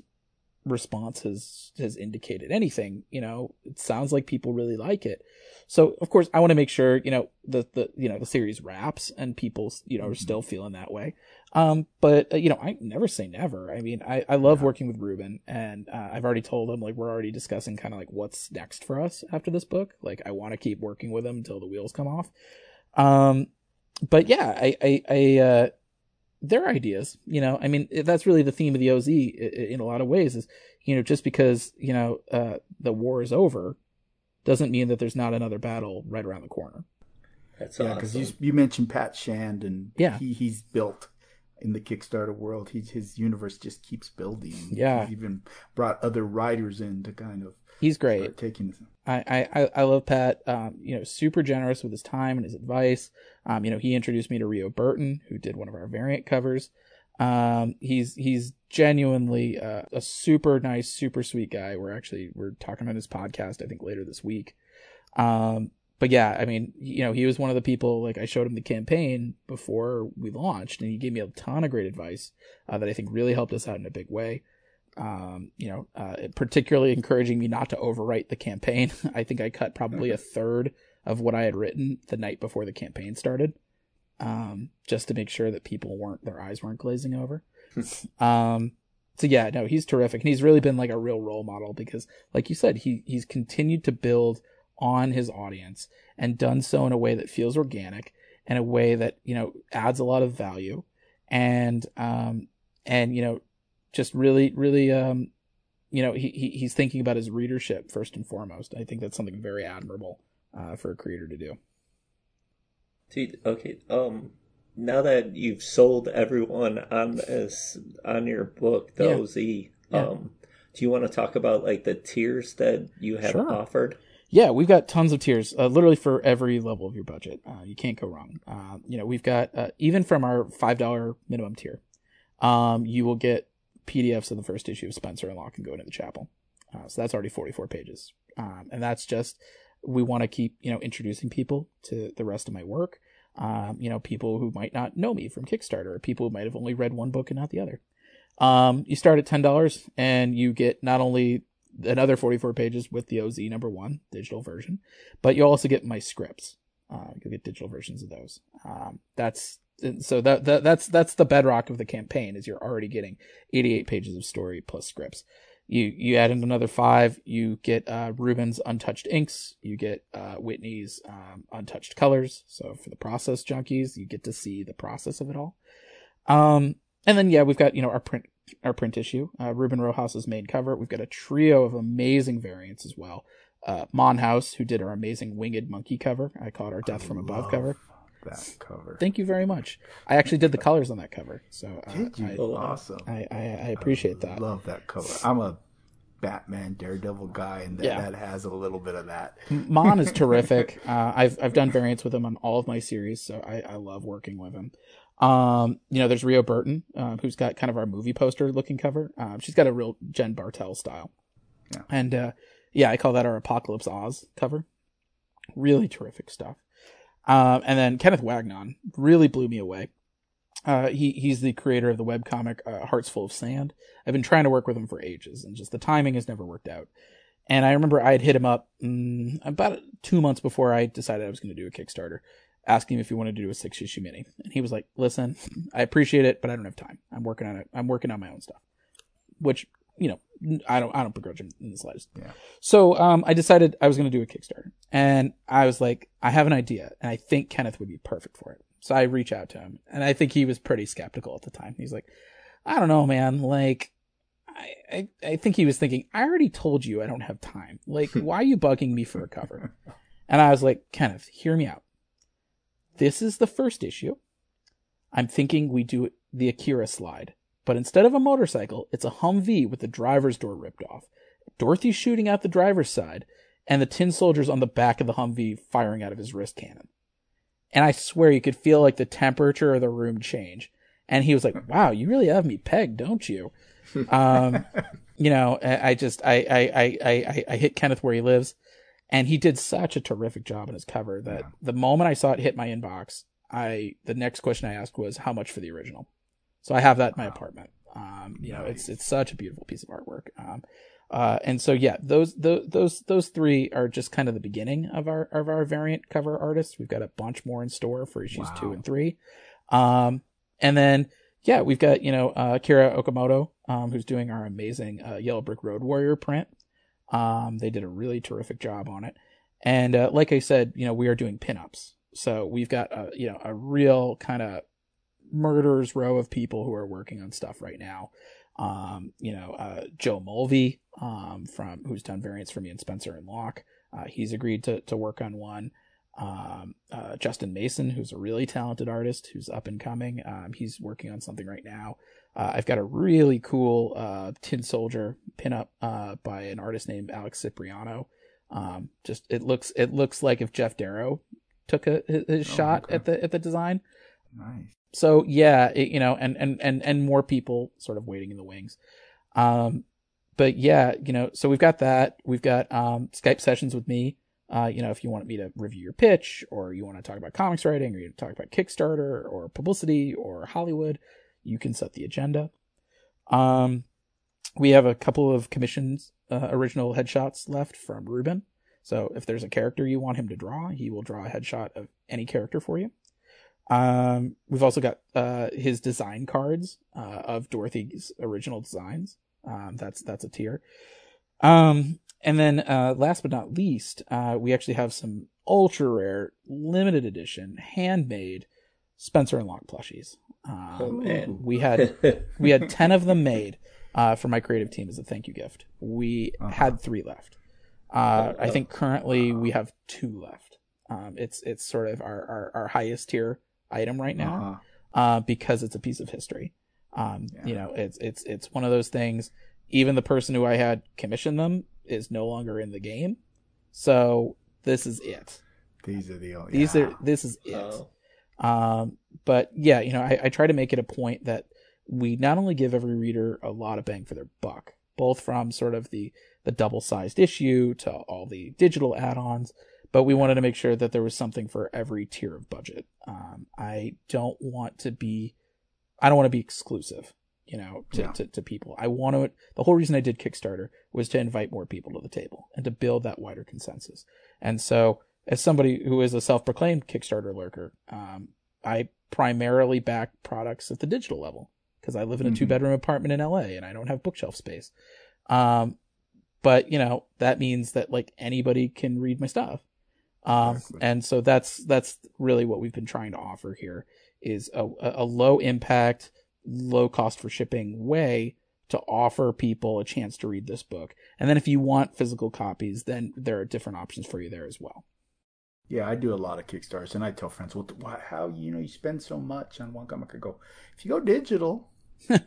response has indicated anything, it sounds like people really like it, so of course I want to make sure the series wraps and people are still feeling that way, but I never say never. I mean, I love working with Ruben, and I've already told him, like, we're already discussing kind of like what's next for us after this book. Like, I want to keep working with him until the wheels come off, but yeah, I their ideas, I mean, that's really the theme of the OZ in a lot of ways, is, just because, the war is over doesn't mean that there's not another battle right around the corner. That's awesome. Because you mentioned Pat Shand, and he's built in the Kickstarter world. His universe just keeps building. Yeah. He's even brought other writers in to kind of. He's great. Start taking. I love Pat, super generous with his time and his advice. He introduced me to Rio Burton, who did one of our variant covers. He's genuinely a super nice, super sweet guy. We're talking about his podcast, I think, later this week. But yeah, I mean, he was one of the people, like, I showed him the campaign before we launched, and he gave me a ton of great advice that I think really helped us out in a big way. Particularly encouraging me not to overwrite the campaign. I think I cut probably a third of what I had written the night before the campaign started, just to make sure that their eyes weren't glazing over. So yeah, no, he's terrific. And he's really been like a real role model because, like you said, he's continued to build on his audience and done so in a way that feels organic and a way that, adds a lot of value and just really, really, you know, he's thinking about his readership first and foremost. I think that's something very admirable for a creator to do. Dude, okay, now that you've sold everyone on this, on your book, The OZ, do you want to talk about like the tiers that you have offered? Yeah, we've got tons of tiers, literally for every level of your budget. You can't go wrong. You know, we've got, even from our $5 minimum tier, you will get PDFs of the first issue of Spencer and Locke and Going to the Chapel. So that's already 44 pages. And that's just, we want to keep, you know, introducing people to the rest of my work. You know, people who might not know me from Kickstarter, or people who might have only read one book and not the other. You start at $10 and you get not only another 44 pages with the OZ #1 digital version, but you also get my scripts. You'll get digital versions of those. That's the bedrock of the campaign, is you're already getting 88 pages of story plus scripts. You add in another 5, you get Ruben's untouched inks, you get Whitney's untouched colors. So for the process junkies, you get to see the process of it all. And then, yeah, we've got, you know, our print issue, Ruben Rojas' main cover. We've got a trio of amazing variants as well. Monhouse, who did our amazing winged monkey cover. I call it our Death from Above cover. That cover. Thank you very much. I actually did the colors on that cover. So did you? Awesome. I appreciate that. Love that cover. I'm a Batman Daredevil guy, and that has a little bit of that. Mon is terrific. I've done variants with him on all of my series, so I love working with him. You know, there's Rio Burton, who's got kind of our movie poster looking cover. She's got a real Jen Bartel style. Yeah. And I call that our Apocalypse Oz cover. Really terrific stuff. And then Kenneth Wagnon really blew me away. He's the creator of the webcomic Hearts Full of Sand. I've been trying to work with him for ages, and just the timing has never worked out. And I remember I had hit him up about 2 months before I decided I was going to do a Kickstarter, asking him if he wanted to do a 6-issue mini. And he was like, listen, I appreciate it, but I don't have time. I'm working on it. I'm working on my own stuff, which, you know, I don't begrudge him in the slightest. Yeah. So I decided I was going to do a Kickstarter, and I was like, I have an idea, and I think Kenneth would be perfect for it. So I reach out to him, and I think he was pretty skeptical at the time. He's like, I don't know, man. Like, I think he was thinking, I already told you I don't have time. Like, why are you bugging me for a cover? And I was like, Kenneth, hear me out. This is the first issue. I'm thinking we do the Akira slide, but instead of a motorcycle, it's a Humvee with the driver's door ripped off. Dorothy's shooting out the driver's side, and the tin soldier's on the back of the Humvee firing out of his wrist cannon. And I swear you could feel like the temperature of the room change. And he was like, wow, you really have me pegged, don't you? You know, I hit Kenneth where he lives. And he did such a terrific job on his cover that the moment I saw it hit my inbox, the next question I asked was, how much for the original? So I have that in my apartment. You know, it's such a beautiful piece of artwork. And so, yeah, those three are just kind of the beginning of our variant cover artists. We've got a bunch more in store for issues 2 and 3. And then, yeah, we've got, you know, Kira Okamoto, who's doing our amazing Yellow Brick Road Warrior print. They did a really terrific job on it. And, like I said, you know, we are doing pinups. So we've got a real kind of murderer's row of people who are working on stuff right now. You know, Joe Mulvey, who's done variants for me and Spencer and Locke. He's agreed to work on one. Justin Mason, who's a really talented artist who's up and coming. He's working on something right now. I've got a really cool tin soldier pinup by an artist named Alex Cipriano. Just it looks like if Jeff Darrow took his shot at the design. Nice. So yeah, you know, and more people sort of waiting in the wings. But yeah, you know, so we've got that. We've got Skype sessions with me. You know, if you want me to review your pitch, or you want to talk about comics writing, or you talk about Kickstarter or publicity or Hollywood, you can set the agenda. We have a couple of commissions, original headshots left from Ruben. So if there's a character you want him to draw, he will draw a headshot of any character for you. We've also got his design cards of Dorothy's original designs. That's a tier. And then, last but not least, we actually have some ultra rare, limited edition, handmade Spencer and Locke plushies. We had 10 of them made, for my creative team as a thank you gift. We had three left. I think currently we have two left. It's sort of our highest tier item right now, because it's a piece of history. You know, it's one of those things. Even the person who I had commission them is no longer in the game, so this is it. These are the old, these are, this is it. But yeah, you know, I try to make it a point that we not only give every reader a lot of bang for their buck, both from sort of the double-sized issue to all the digital add-ons, but we wanted to make sure that there was something for every tier of budget. I don't want to be exclusive, you know, to people. The whole reason I did Kickstarter was to invite more people to the table and to build that wider consensus. And so as somebody who is a self-proclaimed Kickstarter lurker, I primarily back products at the digital level because I live in a two-bedroom apartment in LA and I don't have bookshelf space. But you know, that means that like anybody can read my stuff. And so that's really what we've been trying to offer here is a low impact, low cost for shipping way to offer people a chance to read this book. And then if you want physical copies, then there are different options for you there as well. Yeah, I do a lot of Kickstarters and I tell friends, well, how, you know, you spend so much on one comic. I go, if you go digital,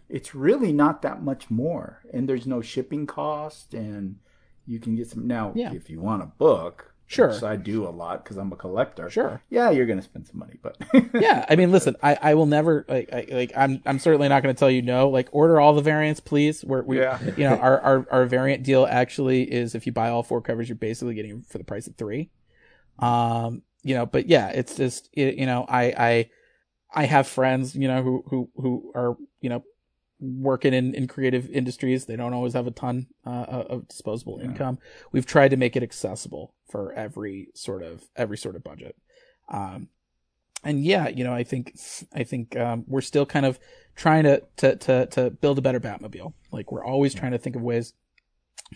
it's really not that much more. And there's no shipping cost and you can get some. Now, if you want a book, sure, which I do a lot because I'm a collector. Sure. Yeah, you're going to spend some money, but yeah, I mean, listen, I will never I'm certainly not going to tell you no. Like, order all the variants, please. You know, our variant deal actually is if you buy all four covers, you're basically getting for the price of three. You know, but yeah, it's just you know, I have friends, you know, who are, you know, working in creative industries. They don't always have a ton of disposable income. We've tried to make it accessible for every sort of budget. And yeah, you know, I think we're still kind of trying to build a better Batmobile. Like, we're always trying to think of ways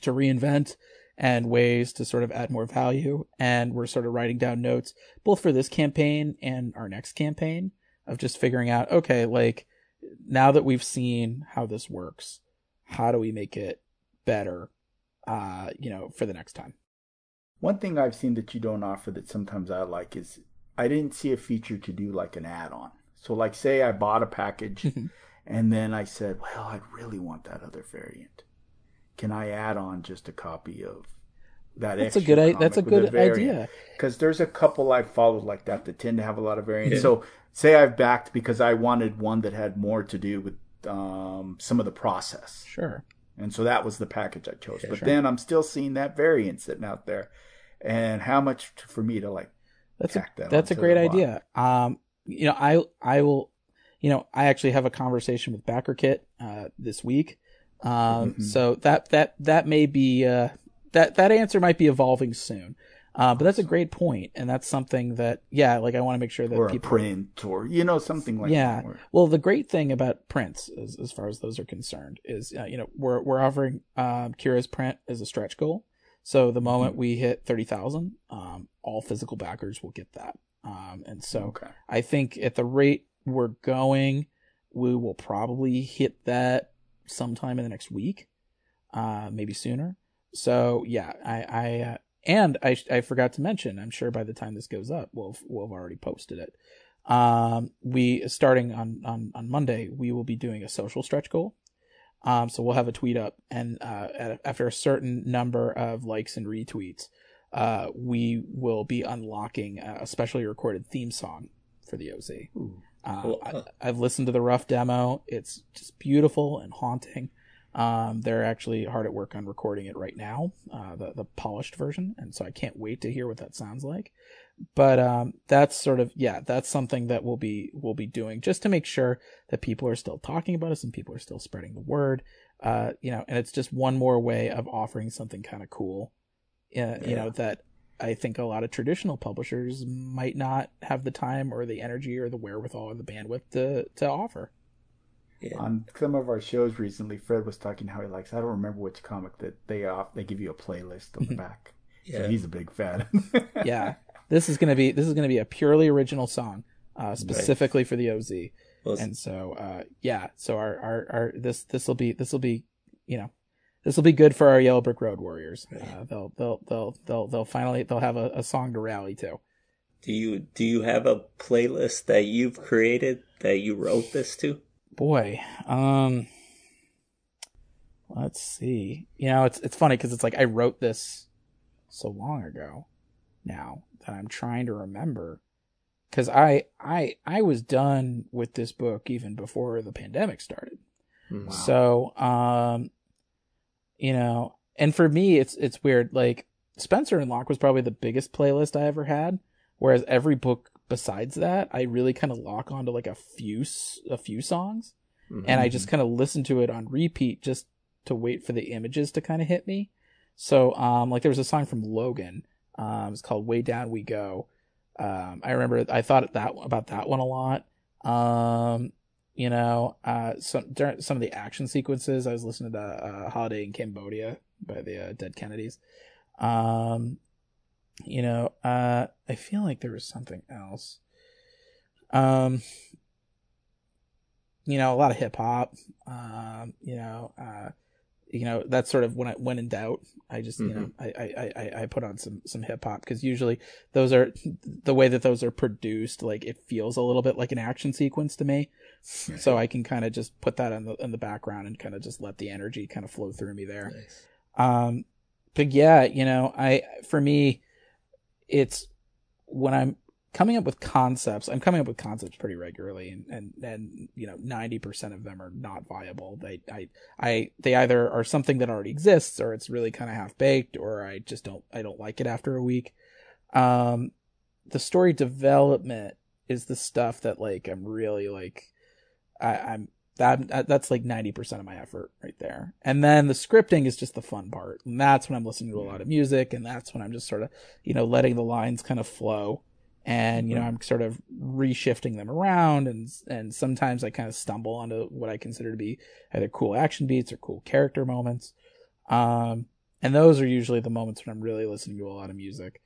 to reinvent and ways to sort of add more value. And we're sort of writing down notes both for this campaign and our next campaign of just figuring out, okay, like, now that we've seen how this works, how do we make it better, you know, for the next time? One thing I've seen that you don't offer that sometimes I like is I didn't see a feature to do like an add-on. So like, say I bought a package and then I said, well, I really want that other variant. Can I add on just a copy of that? That's a good idea. Because there's a couple I've followed like that that tend to have a lot of variants. Yeah. So say I've backed because I wanted one that had more to do with some of the process. Sure. And so that was the package I chose. Yeah, but then I'm still seeing that variant sitting out there. And how much for me to like tack that on? That's a great idea. You know, I will, you know, I actually have a conversation with BackerKit this week. So that may be, that answer might be evolving soon. But that's a great point. And that's something that, yeah, like I want to make sure that or people print or, you know, something like that. Yeah. Well, the great thing about prints as far as those are concerned is, you know, we're offering, Kira's print as a stretch goal. So the moment we hit 30,000, all physical backers will get that. And so I think at the rate we're going, we will probably hit that sometime in the next week, maybe sooner. So yeah, I forgot to mention, I'm sure by the time this goes up, we'll have already posted it. We, starting on Monday, we will be doing a social stretch goal. So we'll have a tweet up, and after a certain number of likes and retweets, we will be unlocking a specially recorded theme song for the OZ. Ooh. Cool. I've listened to the rough demo. It's just beautiful and haunting. They're actually hard at work on recording it right now, the polished version. And so I can't wait to hear what that sounds like. But that's sort of, yeah, that's something that we'll be doing just to make sure that people are still talking about us and people are still spreading the word. You know, and it's just one more way of offering something kind of cool, you know, that I think a lot of traditional publishers might not have the time or the energy or the wherewithal or the bandwidth to offer. Yeah. On some of our shows recently, Fred was talking how he likes, I don't remember which comic, that they give you a playlist on the back. Yeah. So he's a big fan. Yeah. This is going to be a purely original song, specifically for the OZ. Well, and so yeah, so our this will be you know, this will be good for our Yellow Brick Road Warriors. They'll finally, they'll have a song to rally to. Do you have a playlist that you've created that you wrote this to? Boy, let's see. You know, it's funny because it's like I wrote this so long ago now that I'm trying to remember. Because I was done with this book even before the pandemic started. Wow. So, you know, and for me, it's weird. Like, Spencer and Locke was probably the biggest playlist I ever had. Whereas every book besides that, I really kind of lock onto like a few songs. Mm-hmm. And I just kind of listen to it on repeat just to wait for the images to kind of hit me. So, like there was a song from Logan. It's called Way Down We Go. I remember I thought about that one a lot. You know, during some of the action sequences, I was listening to Holiday in Cambodia by the Dead Kennedys. You know, I feel like there was something else. You know, a lot of hip hop. You know, that's sort of when in doubt, I just, you know, I put on some hip hop, because usually those are the way that those are produced. Like, it feels a little bit like an action sequence to me. Right. So I can kind of just put that in the background and kind of just let the energy kind of flow through me there. Nice. But yeah, you know, for me, it's when I'm coming up with concepts, pretty regularly, and you know, 90% of them are not viable. They either are something that already exists, or it's really kind of half baked, or I don't like it after a week. The story development is the stuff that like I'm really like that's like 90% of my effort right there. And then the scripting is just the fun part. And that's when I'm listening to a lot of music, and that's when I'm just sort of, you know, letting the lines kind of flow. And, you know, I'm sort of reshifting them around, and sometimes I kind of stumble onto what I consider to be either cool action beats or cool character moments. And those are usually the moments when I'm really listening to a lot of music.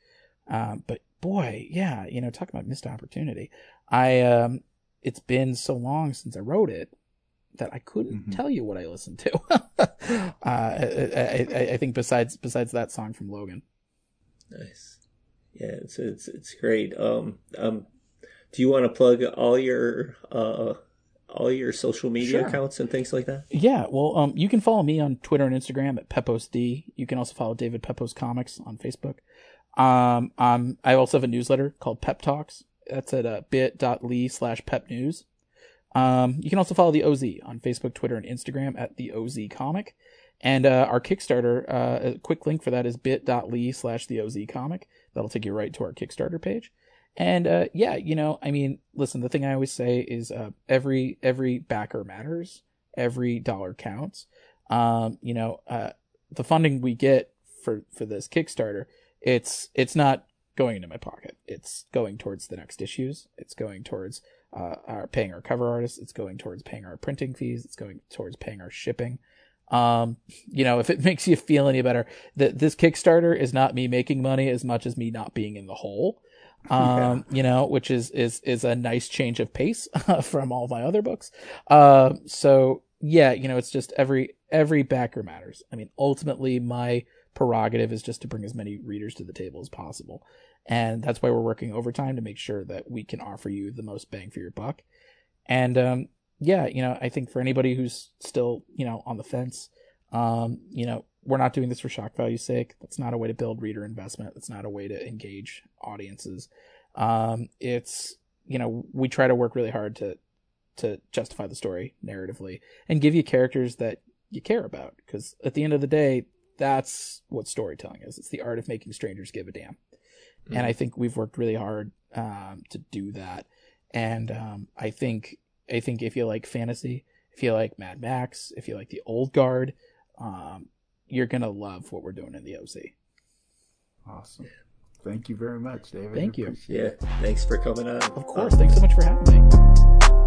But boy, yeah, you know, talking about missed opportunity. It's been so long since I wrote it that I couldn't tell you what I listened to. I think besides that song from Logan. Nice. Yeah, it's great. Do you want to plug all your social media accounts and things like that? Yeah, well, you can follow me on Twitter and Instagram at PeposD. You can also follow David Pepose Comics on Facebook. I also have a newsletter called Pep Talks. That's at bit.ly/pepnews. You can also follow the OZ on Facebook, Twitter, and Instagram at the OZ Comic. And our Kickstarter, a quick link for that is bit.ly/theozcomic. That'll take you right to our Kickstarter page. And yeah, you know, I mean, listen, the thing I always say is every backer matters. Every dollar counts. You know, the funding we get for this Kickstarter, it's not going into my pocket. It's going towards the next issues. It's going towards paying our cover artists. It's going towards paying our printing fees. It's going towards paying our shipping. You know, if it makes you feel any better, this Kickstarter is not me making money as much as me not being in the hole. Yeah. You know, which is a nice change of pace from all my other books. So yeah, you know, it's just every backer matters. I mean, ultimately my prerogative is just to bring as many readers to the table as possible. And that's why we're working overtime to make sure that we can offer you the most bang for your buck. And, yeah, you know, I think for anybody who's still, you know, on the fence, you know, we're not doing this for shock value's sake. That's not a way to build reader investment. That's not a way to engage audiences. It's, you know, we try to work really hard to justify the story narratively and give you characters that you care about. Because at the end of the day, that's what storytelling is. It's the art of making strangers give a damn. Mm-hmm. And I think we've worked really hard to do that. And I think if you like fantasy, if you like Mad Max, if you like the old guard, you're going to love what we're doing in the OZ. Awesome. Thank you very much, David. Thank you. Yeah. Thanks for coming on. Of course. Thanks so much for having me.